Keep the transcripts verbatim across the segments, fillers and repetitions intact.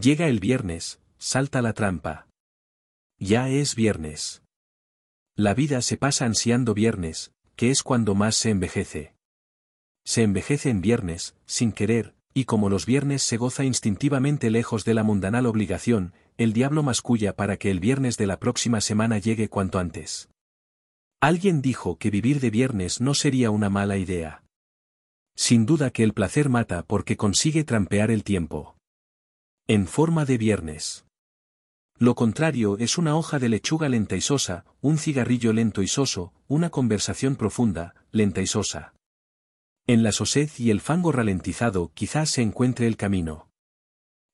Llega el viernes, salta la trampa. Ya es viernes. La vida se pasa ansiando viernes, que es cuando más se envejece. Se envejece en viernes, sin querer, y como los viernes se goza instintivamente lejos de la mundanal obligación, el diablo masculla para que el viernes de la próxima semana llegue cuanto antes. Alguien dijo que vivir de viernes no sería una mala idea. Sin duda que el placer mata porque consigue trampear el tiempo. En forma de viernes. Lo contrario es una hoja de lechuga lenta y sosa, un cigarrillo lento y soso, una conversación profunda, lenta y sosa. En la sosez y el fango ralentizado quizás se encuentre el camino.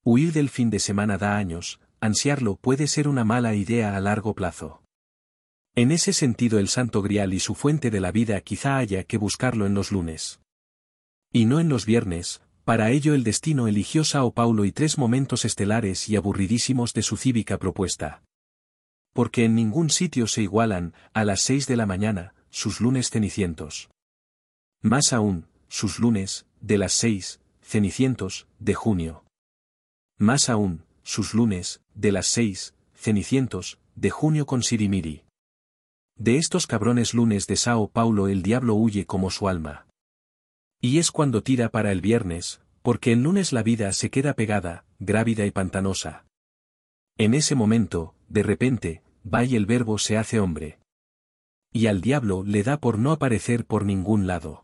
Huir del fin de semana da años, ansiarlo puede ser una mala idea a largo plazo. En ese sentido el Santo Grial y su fuente de la vida quizá haya que buscarlo en los lunes. Y no en los viernes, para ello el destino eligió Sao Paulo y tres momentos estelares y aburridísimos de su cívica propuesta. Porque en ningún sitio se igualan, a las seis de la mañana, sus lunes cenicientos. Más aún, sus lunes, de las seis, cenicientos, de junio. Más aún, sus lunes, de las seis, cenicientos, de junio con sirimiri. De estos cabrones lunes de Sao Paulo el diablo huye como su alma. Y es cuando tira para el viernes, porque el lunes la vida se queda pegada, grávida y pantanosa. En ese momento, de repente, va y el verbo se hace hombre. Y al diablo le da por no aparecer por ningún lado.